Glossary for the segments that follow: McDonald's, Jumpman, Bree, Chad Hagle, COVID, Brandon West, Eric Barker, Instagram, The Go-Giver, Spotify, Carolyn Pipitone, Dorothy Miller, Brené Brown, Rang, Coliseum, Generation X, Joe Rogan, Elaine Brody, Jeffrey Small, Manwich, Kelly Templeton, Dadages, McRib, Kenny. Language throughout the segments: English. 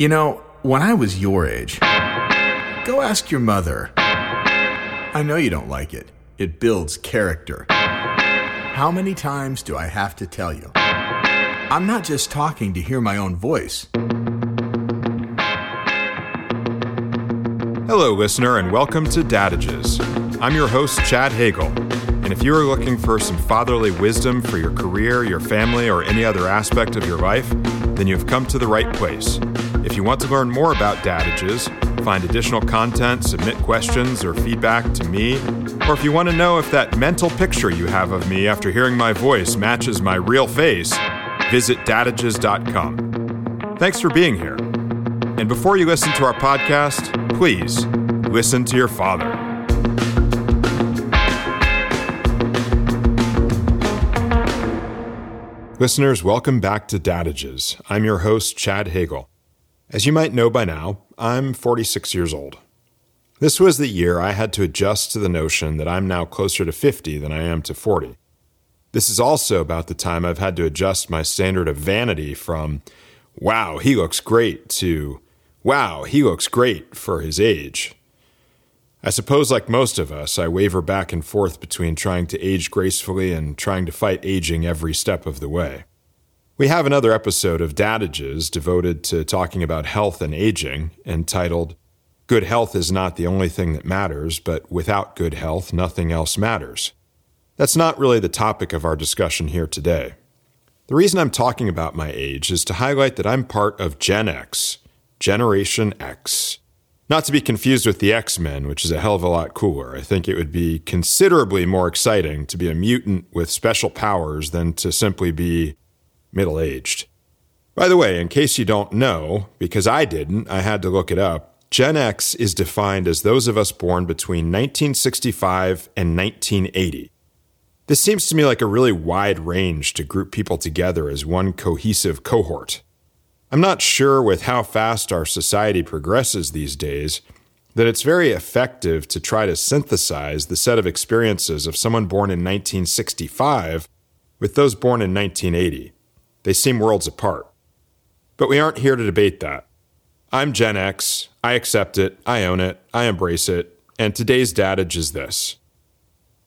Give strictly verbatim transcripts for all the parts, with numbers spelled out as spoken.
You know, when I was your age, go ask your mother. I know you don't like it. It builds character. How many times do I have to tell you? I'm not just talking to hear my own voice. Hello, listener, and welcome to Dadages. I'm your host, Chad Hagle. And if you are looking for some fatherly wisdom for your career, your family, or any other aspect of your life, then you've come to the right place. If you want to learn more about Dadages, find additional content, submit questions or feedback to me, or if you want to know if that mental picture you have of me after hearing my voice matches my real face, visit dadages dot com. Thanks for being here. And before you listen to our podcast, please listen to your father. Listeners, welcome back to Dadages. I'm your host, Chad Hagle. As you might know by now, I'm forty-six years old. This was the year I had to adjust to the notion that I'm now closer to fifty than I am to forty. This is also about the time I've had to adjust my standard of vanity from, wow, he looks great, to, wow, he looks great for his age. I suppose like most of us, I waver back and forth between trying to age gracefully and trying to fight aging every step of the way. We have another episode of Dadages devoted to talking about health and aging, entitled, Good Health is Not the Only Thing That Matters, but Without Good Health, Nothing Else Matters. That's not really the topic of our discussion here today. The reason I'm talking about my age is to highlight that I'm part of Gen X, Generation X. Not to be confused with the X-Men, which is a hell of a lot cooler. I think it would be considerably more exciting to be a mutant with special powers than to simply be middle-aged. By the way, in case you don't know, because I didn't, I had to look it up, Gen X is defined as those of us born between nineteen sixty-five and nineteen eighty. This seems to me like a really wide range to group people together as one cohesive cohort. I'm not sure with how fast our society progresses these days that it's very effective to try to synthesize the set of experiences of someone born in nineteen sixty-five with those born in nineteen eighty. They seem worlds apart. But we aren't here to debate that. I'm Gen X. I accept it. I own it. I embrace it. And today's dadage is this.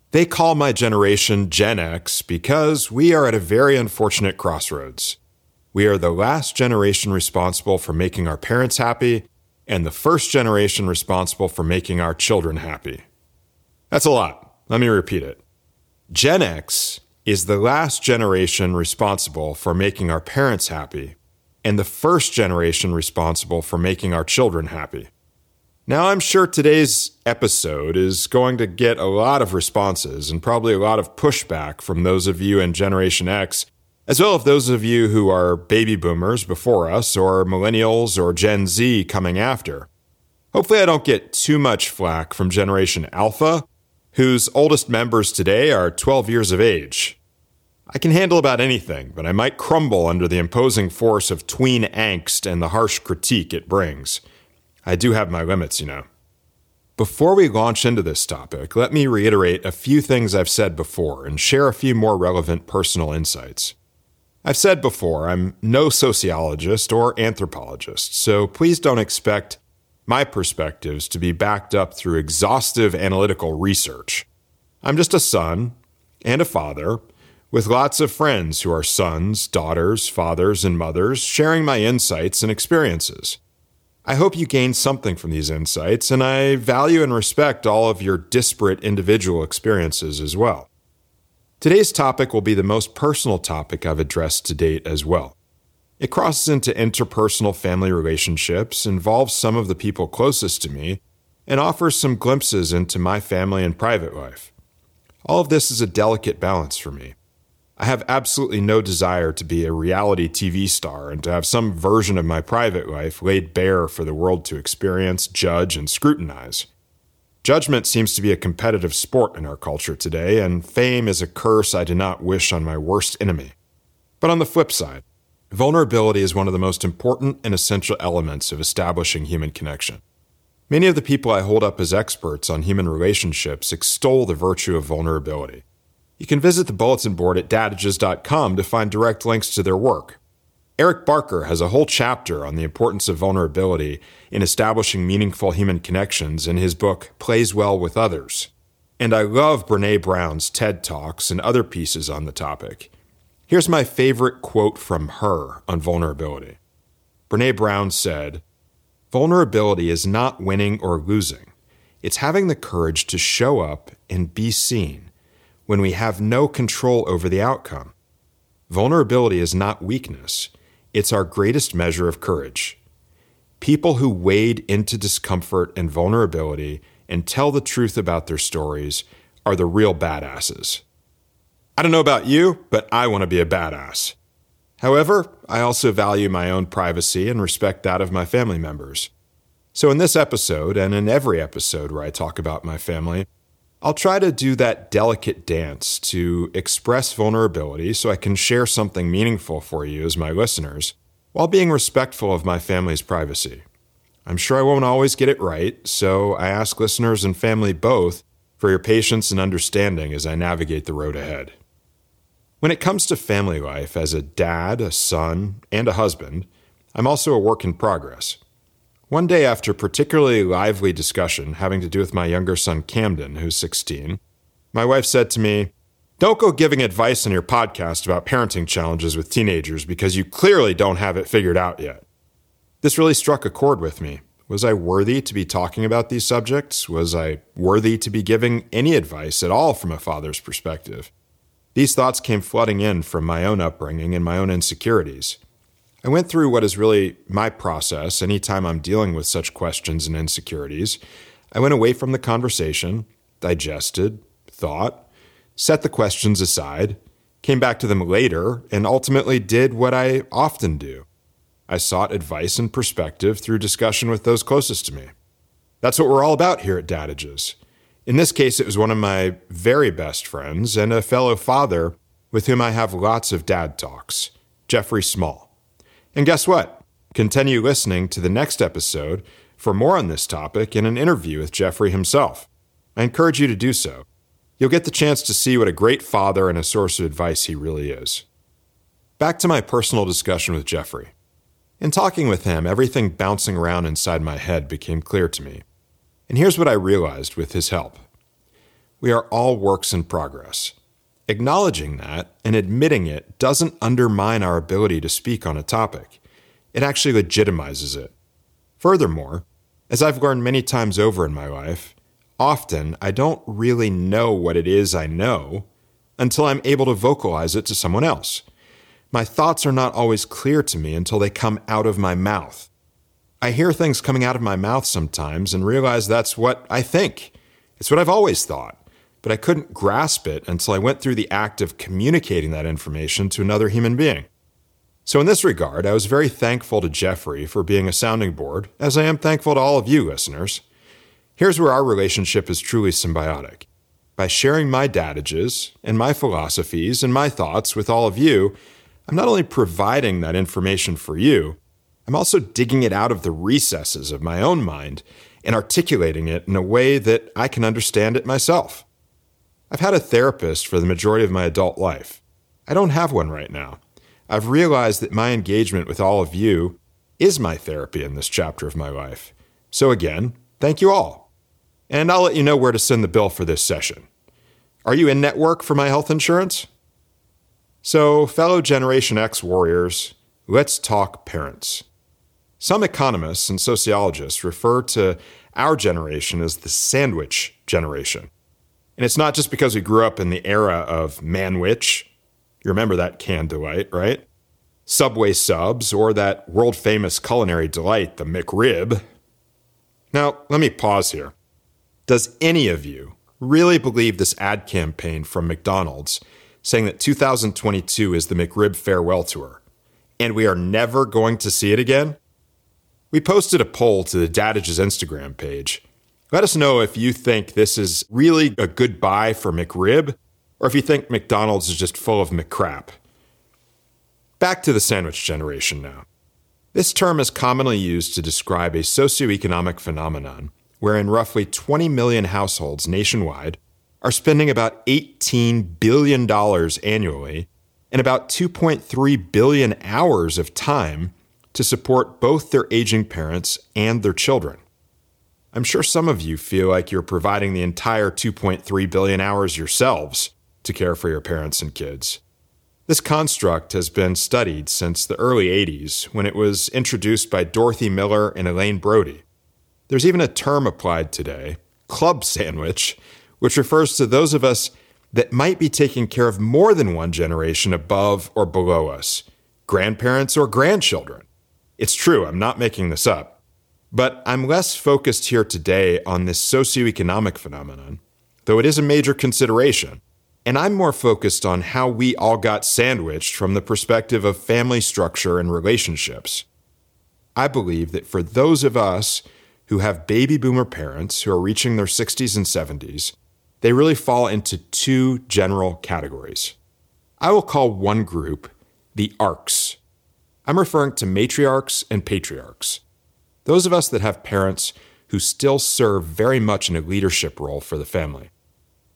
They call my generation Gen X because we are at a very unfortunate crossroads. We are the last generation responsible for making our parents happy and the first generation responsible for making our children happy. That's a lot. Let me repeat it. Gen X is the last generation responsible for making our parents happy and the first generation responsible for making our children happy. Now, I'm sure today's episode is going to get a lot of responses and probably a lot of pushback from those of you in Generation X, as well as those of you who are baby boomers before us, or millennials, or Gen Z coming after. Hopefully I don't get too much flack from Generation Alpha, whose oldest members today are twelve years of age. I can handle about anything, but I might crumble under the imposing force of tween angst and the harsh critique it brings. I do have my limits, you know. Before we launch into this topic, let me reiterate a few things I've said before and share a few more relevant personal insights. I've said before, I'm no sociologist or anthropologist, so please don't expect my perspectives to be backed up through exhaustive analytical research. I'm just a son and a father with lots of friends who are sons, daughters, fathers, and mothers sharing my insights and experiences. I hope you gain something from these insights, and I value and respect all of your disparate individual experiences as well. Today's topic will be the most personal topic I've addressed to date as well. It crosses into interpersonal family relationships, involves some of the people closest to me, and offers some glimpses into my family and private life. All of this is a delicate balance for me. I have absolutely no desire to be a reality T V star and to have some version of my private life laid bare for the world to experience, judge, and scrutinize. Judgment seems to be a competitive sport in our culture today, and fame is a curse I do not wish on my worst enemy. But on the flip side, vulnerability is one of the most important and essential elements of establishing human connection. Many of the people I hold up as experts on human relationships extol the virtue of vulnerability. You can visit the bulletin board at dadages dot com to find direct links to their work. Eric Barker has a whole chapter on the importance of vulnerability in establishing meaningful human connections in his book, Plays Well with Others. And I love Brené Brown's TED Talks and other pieces on the topic. Here's my favorite quote from her on vulnerability. Brené Brown said, "Vulnerability is not winning or losing. It's having the courage to show up and be seen when we have no control over the outcome. Vulnerability is not weakness. It's our greatest measure of courage. People who wade into discomfort and vulnerability and tell the truth about their stories are the real badasses." I don't know about you, but I want to be a badass. However, I also value my own privacy and respect that of my family members. So in this episode, and in every episode where I talk about my family, I'll try to do that delicate dance to express vulnerability so I can share something meaningful for you as my listeners, while being respectful of my family's privacy. I'm sure I won't always get it right, so I ask listeners and family both for your patience and understanding as I navigate the road ahead. When it comes to family life as a dad, a son, and a husband, I'm also a work in progress. One day after a particularly lively discussion having to do with my younger son Camden, who's sixteen, my wife said to me, "Don't go giving advice on your podcast about parenting challenges with teenagers because you clearly don't have it figured out yet." This really struck a chord with me. Was I worthy to be talking about these subjects? Was I worthy to be giving any advice at all from a father's perspective? These thoughts came flooding in from my own upbringing and my own insecurities. I went through what is really my process anytime I'm dealing with such questions and insecurities. I went away from the conversation, digested, thought, set the questions aside, came back to them later, and ultimately did what I often do. I sought advice and perspective through discussion with those closest to me. That's what we're all about here at Dadages. In this case, it was one of my very best friends and a fellow father with whom I have lots of dad talks, Jeffrey Small. And guess what? Continue listening to the next episode for more on this topic and an interview with Jeffrey himself. I encourage you to do so. You'll get the chance to see what a great father and a source of advice he really is. Back to my personal discussion with Jeffrey. In talking with him, everything bouncing around inside my head became clear to me. And here's what I realized with his help. We are all works in progress. Acknowledging that and admitting it doesn't undermine our ability to speak on a topic. It actually legitimizes it. Furthermore, as I've learned many times over in my life, often I don't really know what it is I know until I'm able to vocalize it to someone else. My thoughts are not always clear to me until they come out of my mouth. I hear things coming out of my mouth sometimes and realize that's what I think. It's what I've always thought. But I couldn't grasp it until I went through the act of communicating that information to another human being. So in this regard, I was very thankful to Jeffrey for being a sounding board, as I am thankful to all of you listeners. Here's where our relationship is truly symbiotic. By sharing my dadages and my philosophies and my thoughts with all of you, I'm not only providing that information for you, I'm also digging it out of the recesses of my own mind and articulating it in a way that I can understand it myself. I've had a therapist for the majority of my adult life. I don't have one right now. I've realized that my engagement with all of you is my therapy in this chapter of my life. So again, thank you all. And I'll let you know where to send the bill for this session. Are you in network for my health insurance? So, fellow Generation X warriors, let's talk parents. Some economists and sociologists refer to our generation as the sandwich generation. And it's not just because we grew up in the era of Manwich. You remember that canned delight, right? Subway subs, or that world-famous culinary delight, the McRib. Now, let me pause here. Does any of you really believe this ad campaign from McDonald's saying that two thousand twenty-two is the McRib farewell tour, and we are never going to see it again? We posted a poll to the Dadages Instagram page. Let us know if you think this is really a good buy for McRib, or if you think McDonald's is just full of McCrap. Back to the sandwich generation now. This term is commonly used to describe a socioeconomic phenomenon wherein roughly twenty million households nationwide are spending about eighteen billion dollars annually and about two point three billion hours of time to support both their aging parents and their children. I'm sure some of you feel like you're providing the entire two point three billion hours yourselves to care for your parents and kids. This construct has been studied since the early eighties, when it was introduced by Dorothy Miller and Elaine Brody. There's even a term applied today, club sandwich, which refers to those of us that might be taking care of more than one generation above or below us, grandparents or grandchildren. It's true, I'm not making this up. But I'm less focused here today on this socioeconomic phenomenon, though it is a major consideration. And I'm more focused on how we all got sandwiched from the perspective of family structure and relationships. I believe that for those of us who have baby boomer parents who are reaching their sixties and seventies, they really fall into two general categories. I will call one group the arcs. I'm referring to matriarchs and patriarchs. Those of us that have parents who still serve very much in a leadership role for the family.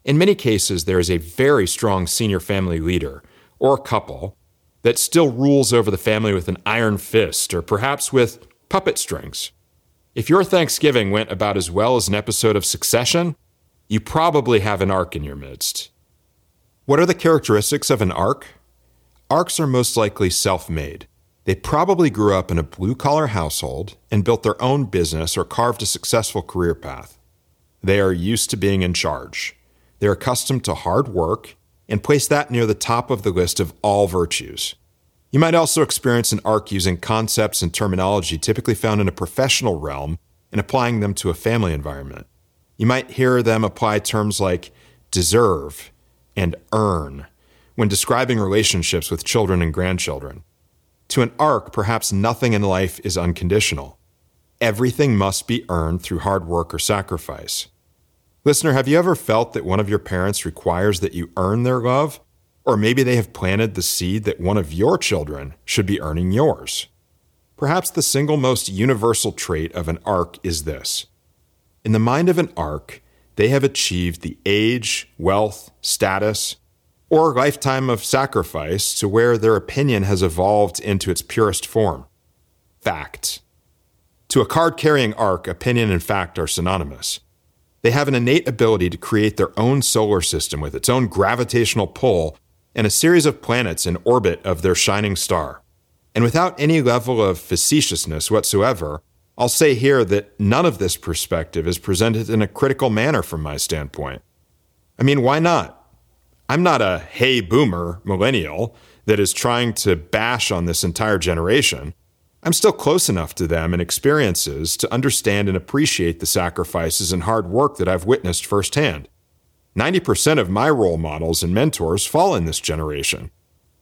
In many cases, there is a very strong senior family leader or couple that still rules over the family with an iron fist or perhaps with puppet strings. If your Thanksgiving went about as well as an episode of Succession, you probably have an arc in your midst. What are the characteristics of an arc? Arcs are most likely self-made. They probably grew up in a blue-collar household and built their own business or carved a successful career path. They are used to being in charge. They're accustomed to hard work and place that near the top of the list of all virtues. You might also experience an arc using concepts and terminology typically found in a professional realm and applying them to a family environment. You might hear them apply terms like deserve and earn when describing relationships with children and grandchildren. To an arc, perhaps nothing in life is unconditional. Everything must be earned through hard work or sacrifice. Listener, have you ever felt that one of your parents requires that you earn their love? Or maybe they have planted the seed that one of your children should be earning yours. Perhaps the single most universal trait of an arc is this. In the mind of an arc, they have achieved the age, wealth, status, or lifetime of sacrifice to where their opinion has evolved into its purest form, fact. To a card-carrying arc, opinion and fact are synonymous. They have an innate ability to create their own solar system with its own gravitational pull and a series of planets in orbit of their shining star. And without any level of facetiousness whatsoever, I'll say here that none of this perspective is presented in a critical manner from my standpoint. I mean, why not? I'm not a hey boomer millennial that is trying to bash on this entire generation. I'm still close enough to them and experiences to understand and appreciate the sacrifices and hard work that I've witnessed firsthand. ninety percent of my role models and mentors fall in this generation.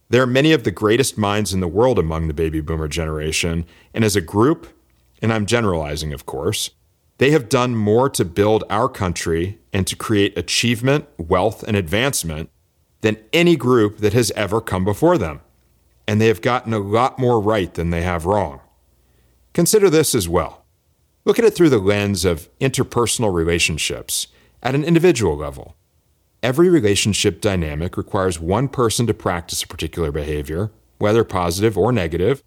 There are many of the greatest minds in the world among the baby boomer generation, and as a group, and I'm generalizing, of course, they have done more to build our country and to create achievement, wealth, and advancement than any group that has ever come before them. And they have gotten a lot more right than they have wrong. Consider this as well. Look at it through the lens of interpersonal relationships at an individual level. Every relationship dynamic requires one person to practice a particular behavior, whether positive or negative,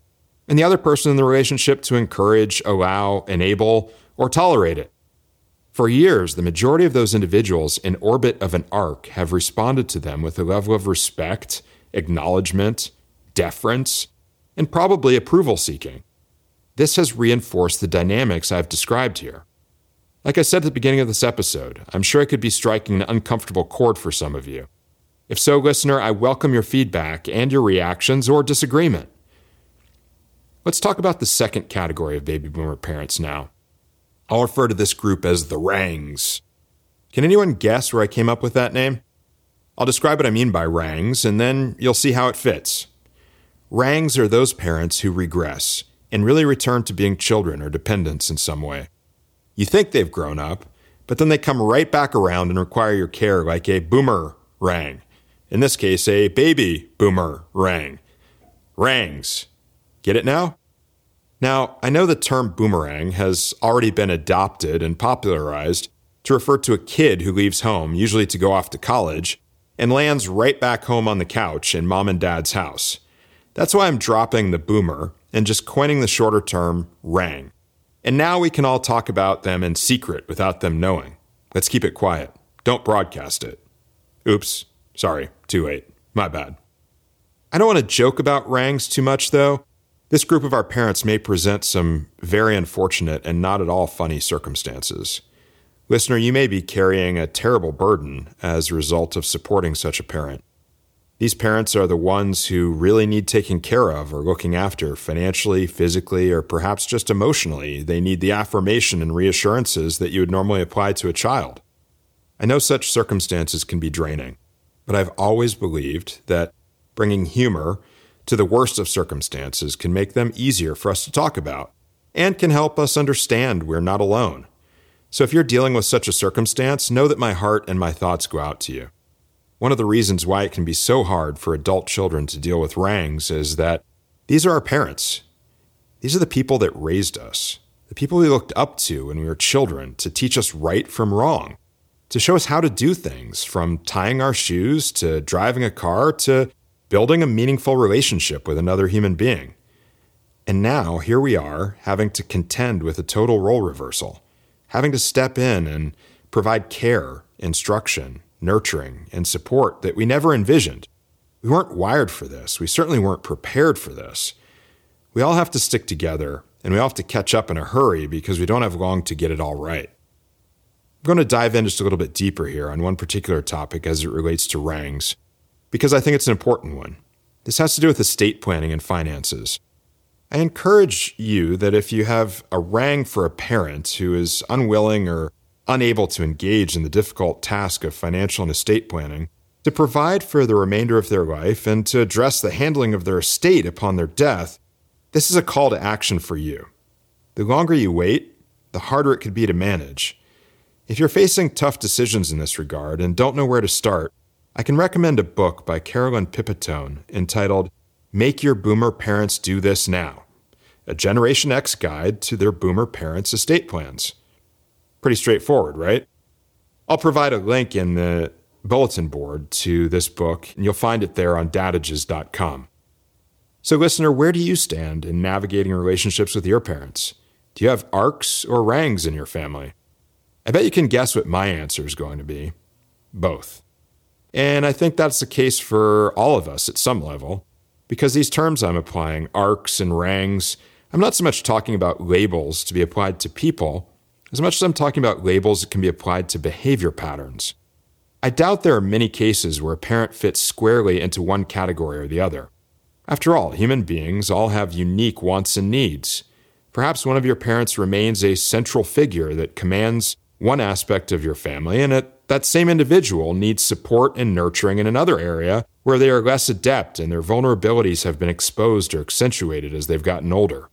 and the other person in the relationship to encourage, allow, enable, or tolerate it. For years, the majority of those individuals in orbit of an arc have responded to them with a level of respect, acknowledgement, deference, and probably approval seeking. This has reinforced the dynamics I've described here. Like I said at the beginning of this episode, I'm sure I could be striking an uncomfortable chord for some of you. If so, listener, I welcome your feedback and your reactions or disagreement. Let's talk about the second category of baby boomer parents now. I'll refer to this group as the Rangs. Can anyone guess where I came up with that name? I'll describe what I mean by Rangs, and then you'll see how it fits. Rangs are those parents who regress and really return to being children or dependents in some way. You think they've grown up, but then they come right back around and require your care like a boomer Rang. In this case, a baby boomer Rang. Rangs. Get it now? Now, I know the term boomerang has already been adopted and popularized to refer to a kid who leaves home, usually to go off to college, and lands right back home on the couch in mom and dad's house. That's why I'm dropping the boomer and just coining the shorter term rang. And now we can all talk about them in secret without them knowing. Let's keep it quiet. Don't broadcast it. Oops. Sorry. Too late. My bad. I don't want to joke about rangs too much, though. This group of our parents may present some very unfortunate and not at all funny circumstances. Listener, you may be carrying a terrible burden as a result of supporting such a parent. These parents are the ones who really need taking care of or looking after financially, physically, or perhaps just emotionally. They need the affirmation and reassurances that you would normally apply to a child. I know such circumstances can be draining, but I've always believed that bringing humor to the worst of circumstances can make them easier for us to talk about and can help us understand we're not alone. So if you're dealing with such a circumstance, know that my heart and my thoughts go out to you. One of the reasons why it can be so hard for adult children to deal with rangs is that these are our parents. These are the people that raised us, the people we looked up to when we were children to teach us right from wrong, to show us how to do things, from tying our shoes to driving a car to building a meaningful relationship with another human being. And now here we are having to contend with a total role reversal, having to step in and provide care, instruction, nurturing, and support that we never envisioned. We weren't wired for this. We certainly weren't prepared for this. We all have to stick together, and we all have to catch up in a hurry because we don't have long to get it all right. I'm going to dive in just a little bit deeper here on one particular topic as it relates to rangs, because I think it's an important one. This has to do with estate planning and finances. I encourage you that if you have a rang for a parent who is unwilling or unable to engage in the difficult task of financial and estate planning, to provide for the remainder of their life and to address the handling of their estate upon their death, this is a call to action for you. The longer you wait, the harder it could be to manage. If you're facing tough decisions in this regard and don't know where to start, I can recommend a book by Carolyn Pipitone entitled Make Your Boomer Parents Do This Now, a Generation X Guide to Their Boomer Parents' Estate Plans. Pretty straightforward, right? I'll provide a link in the bulletin board to this book, and you'll find it there on dadages dot com. So listener, where do you stand in navigating relationships with your parents? Do you have arcs or rangs in your family? I bet you can guess what my answer is going to be. Both. And I think that's the case for all of us at some level, because these terms I'm applying, arcs and rangs, I'm not so much talking about labels to be applied to people, as much as I'm talking about labels that can be applied to behavior patterns. I doubt there are many cases where a parent fits squarely into one category or the other. After all, human beings all have unique wants and needs. Perhaps one of your parents remains a central figure that commands one aspect of your family, and it, that same individual needs support and nurturing in another area where they are less adept and their vulnerabilities have been exposed or accentuated as they've gotten older.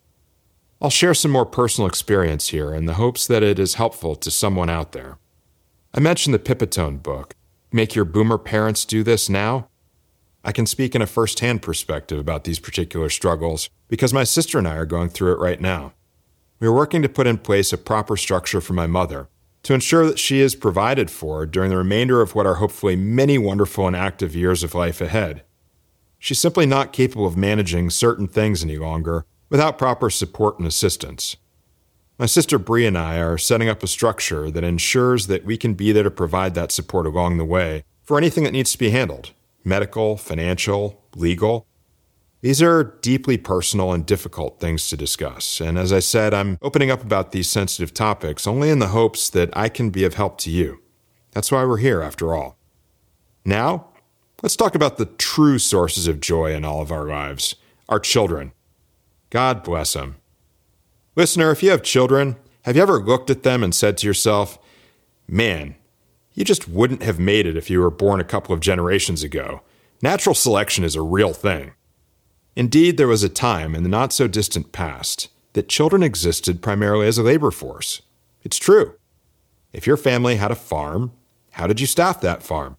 I'll share some more personal experience here in the hopes that it is helpful to someone out there. I mentioned the Pipitone book, Make Your Boomer Parents Do This Now. I can speak in a first-hand perspective about these particular struggles because my sister and I are going through it right now. We are working to put in place a proper structure for my mother to ensure that she is provided for during the remainder of what are hopefully many wonderful and active years of life ahead. She's simply not capable of managing certain things any longer without proper support and assistance. My sister Bree and I are setting up a structure that ensures that we can be there to provide that support along the way for anything that needs to be handled, medical, financial, legal. These are deeply personal and difficult things to discuss, and as I said, I'm opening up about these sensitive topics only in the hopes that I can be of help to you. That's why we're here, after all. Now, let's talk about the true sources of joy in all of our lives, our children. God bless them. Listener, if you have children, have you ever looked at them and said to yourself, man, you just wouldn't have made it if you were born a couple of generations ago. Natural selection is a real thing. Indeed, there was a time in the not-so-distant past that children existed primarily as a labor force. It's true. If your family had a farm, how did you staff that farm?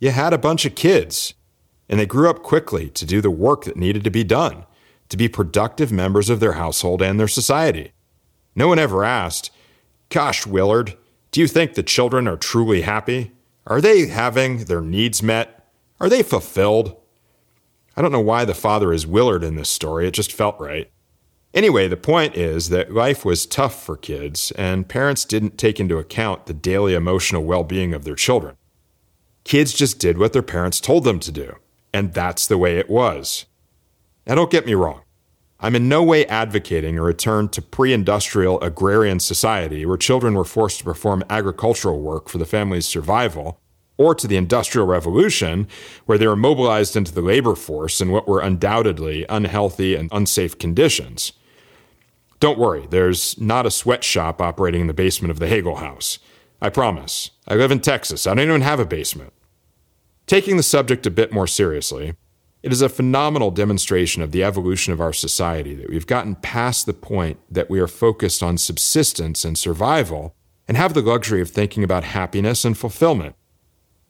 You had a bunch of kids, and they grew up quickly to do the work that needed to be done, to be productive members of their household and their society. No one ever asked, gosh, Willard, do you think the children are truly happy? Are they having their needs met? Are they fulfilled? I don't know why the father is Willard in this story. It just felt right. Anyway, the point is that life was tough for kids, and parents didn't take into account the daily emotional well-being of their children. Kids just did what their parents told them to do, and that's the way it was. Now, don't get me wrong. I'm in no way advocating a return to pre-industrial agrarian society where children were forced to perform agricultural work for the family's survival, or to the Industrial Revolution, where they were mobilized into the labor force in what were undoubtedly unhealthy and unsafe conditions. Don't worry, there's not a sweatshop operating in the basement of the Hagle house. I promise. I live in Texas. I don't even have a basement. Taking the subject a bit more seriously, it is a phenomenal demonstration of the evolution of our society that we've gotten past the point that we are focused on subsistence and survival and have the luxury of thinking about happiness and fulfillment.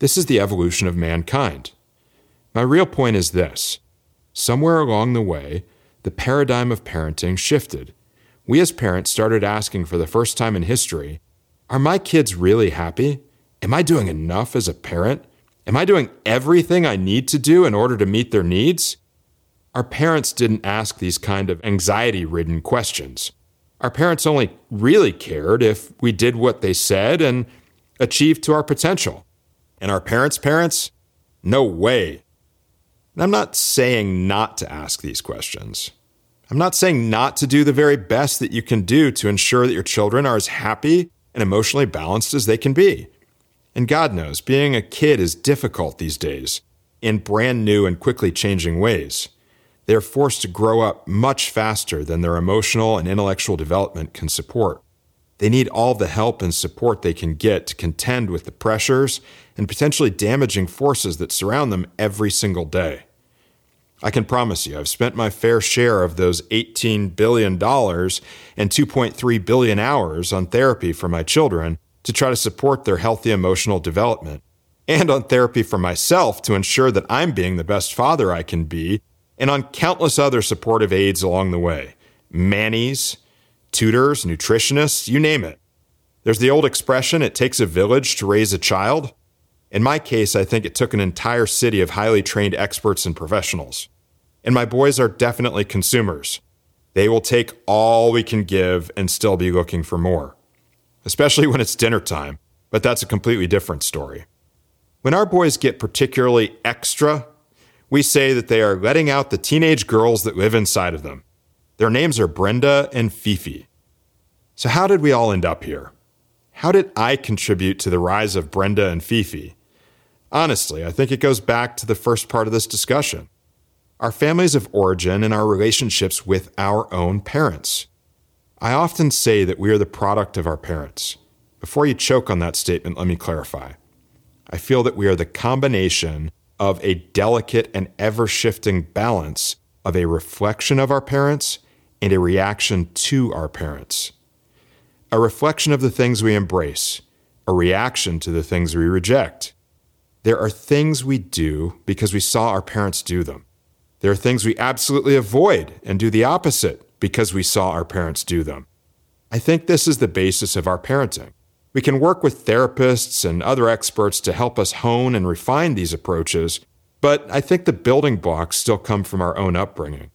This is the evolution of mankind. My real point is this. Somewhere along the way, the paradigm of parenting shifted. We as parents started asking for the first time in history, are my kids really happy? Am I doing enough as a parent? Am I doing everything I need to do in order to meet their needs? Our parents didn't ask these kind of anxiety-ridden questions. Our parents only really cared if we did what they said and achieved to our potential. And our parents' parents? No way. And I'm not saying not to ask these questions. I'm not saying not to do the very best that you can do to ensure that your children are as happy and emotionally balanced as they can be. And God knows, being a kid is difficult these days in brand new and quickly changing ways. They are forced to grow up much faster than their emotional and intellectual development can support. They need all the help and support they can get to contend with the pressures and potentially damaging forces that surround them every single day. I can promise you, I've spent my fair share of those eighteen billion dollars and two point three billion hours on therapy for my children to try to support their healthy emotional development, and on therapy for myself to ensure that I'm being the best father I can be, and on countless other supportive aids along the way. Mannies, tutors, nutritionists, you name it. There's the old expression, it takes a village to raise a child. In my case, I think it took an entire city of highly trained experts and professionals. And my boys are definitely consumers. They will take all we can give and still be looking for more, especially when it's dinner time, but that's a completely different story. When our boys get particularly extra, we say that they are letting out the teenage girls that live inside of them. Their names are Brenda and Fifi. So how did we all end up here? How did I contribute to the rise of Brenda and Fifi? Honestly, I think it goes back to the first part of this discussion. Our families of origin and our relationships with our own parents. I often say that we are the product of our parents. Before you choke on that statement, let me clarify. I feel that we are the combination of a delicate and ever-shifting balance of a reflection of our parents and a reaction to our parents. A reflection of the things we embrace, a reaction to the things we reject. There are things we do because we saw our parents do them. There are things we absolutely avoid and do the opposite because we saw our parents do them. I think this is the basis of our parenting. We can work with therapists and other experts to help us hone and refine these approaches, but I think the building blocks still come from our own upbringing.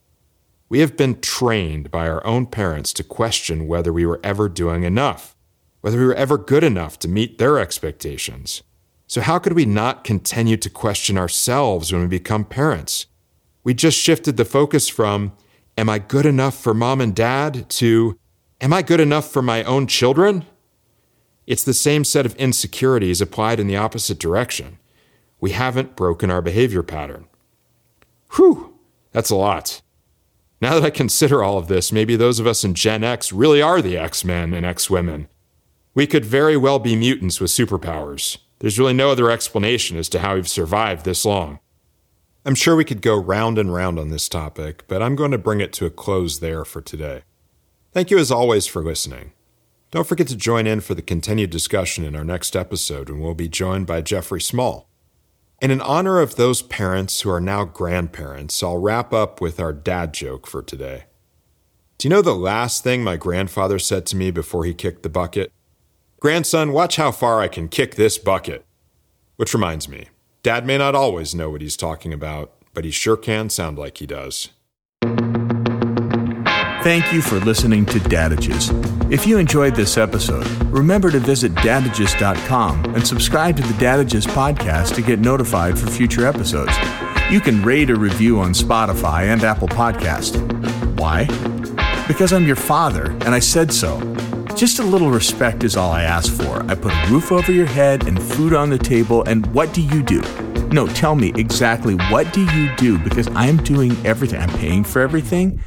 We have been trained by our own parents to question whether we were ever doing enough, whether we were ever good enough to meet their expectations. So how could we not continue to question ourselves when we become parents? We just shifted the focus from, am I good enough for mom and dad, to, am I good enough for my own children? It's the same set of insecurities applied in the opposite direction. We haven't broken our behavior pattern. Whew, that's a lot. Now that I consider all of this, maybe those of us in Gen X really are the X-Men and X-Women. We could very well be mutants with superpowers. There's really no other explanation as to how we've survived this long. I'm sure we could go round and round on this topic, but I'm going to bring it to a close there for today. Thank you as always for listening. Don't forget to join in for the continued discussion in our next episode when we'll be joined by Jeffrey Small. And in honor of those parents who are now grandparents, I'll wrap up with our dad joke for today. Do you know the last thing my grandfather said to me before he kicked the bucket? "Grandson, watch how far I can kick this bucket." Which reminds me, Dad may not always know what he's talking about, but he sure can sound like he does. Thank you for listening to Dadages. If you enjoyed this episode, remember to visit dadages dot com and subscribe to the Dadages podcast to get notified for future episodes. You can rate a review on Spotify and Apple Podcasts. Why? Because I'm your father, and I said so. Just a little respect is all I ask for. I put a roof over your head and food on the table, and what do you do? No, tell me exactly what do you do, because I'm doing everything. I'm paying for everything.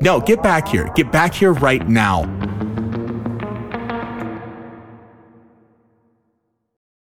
No, get back here. Get back here right now.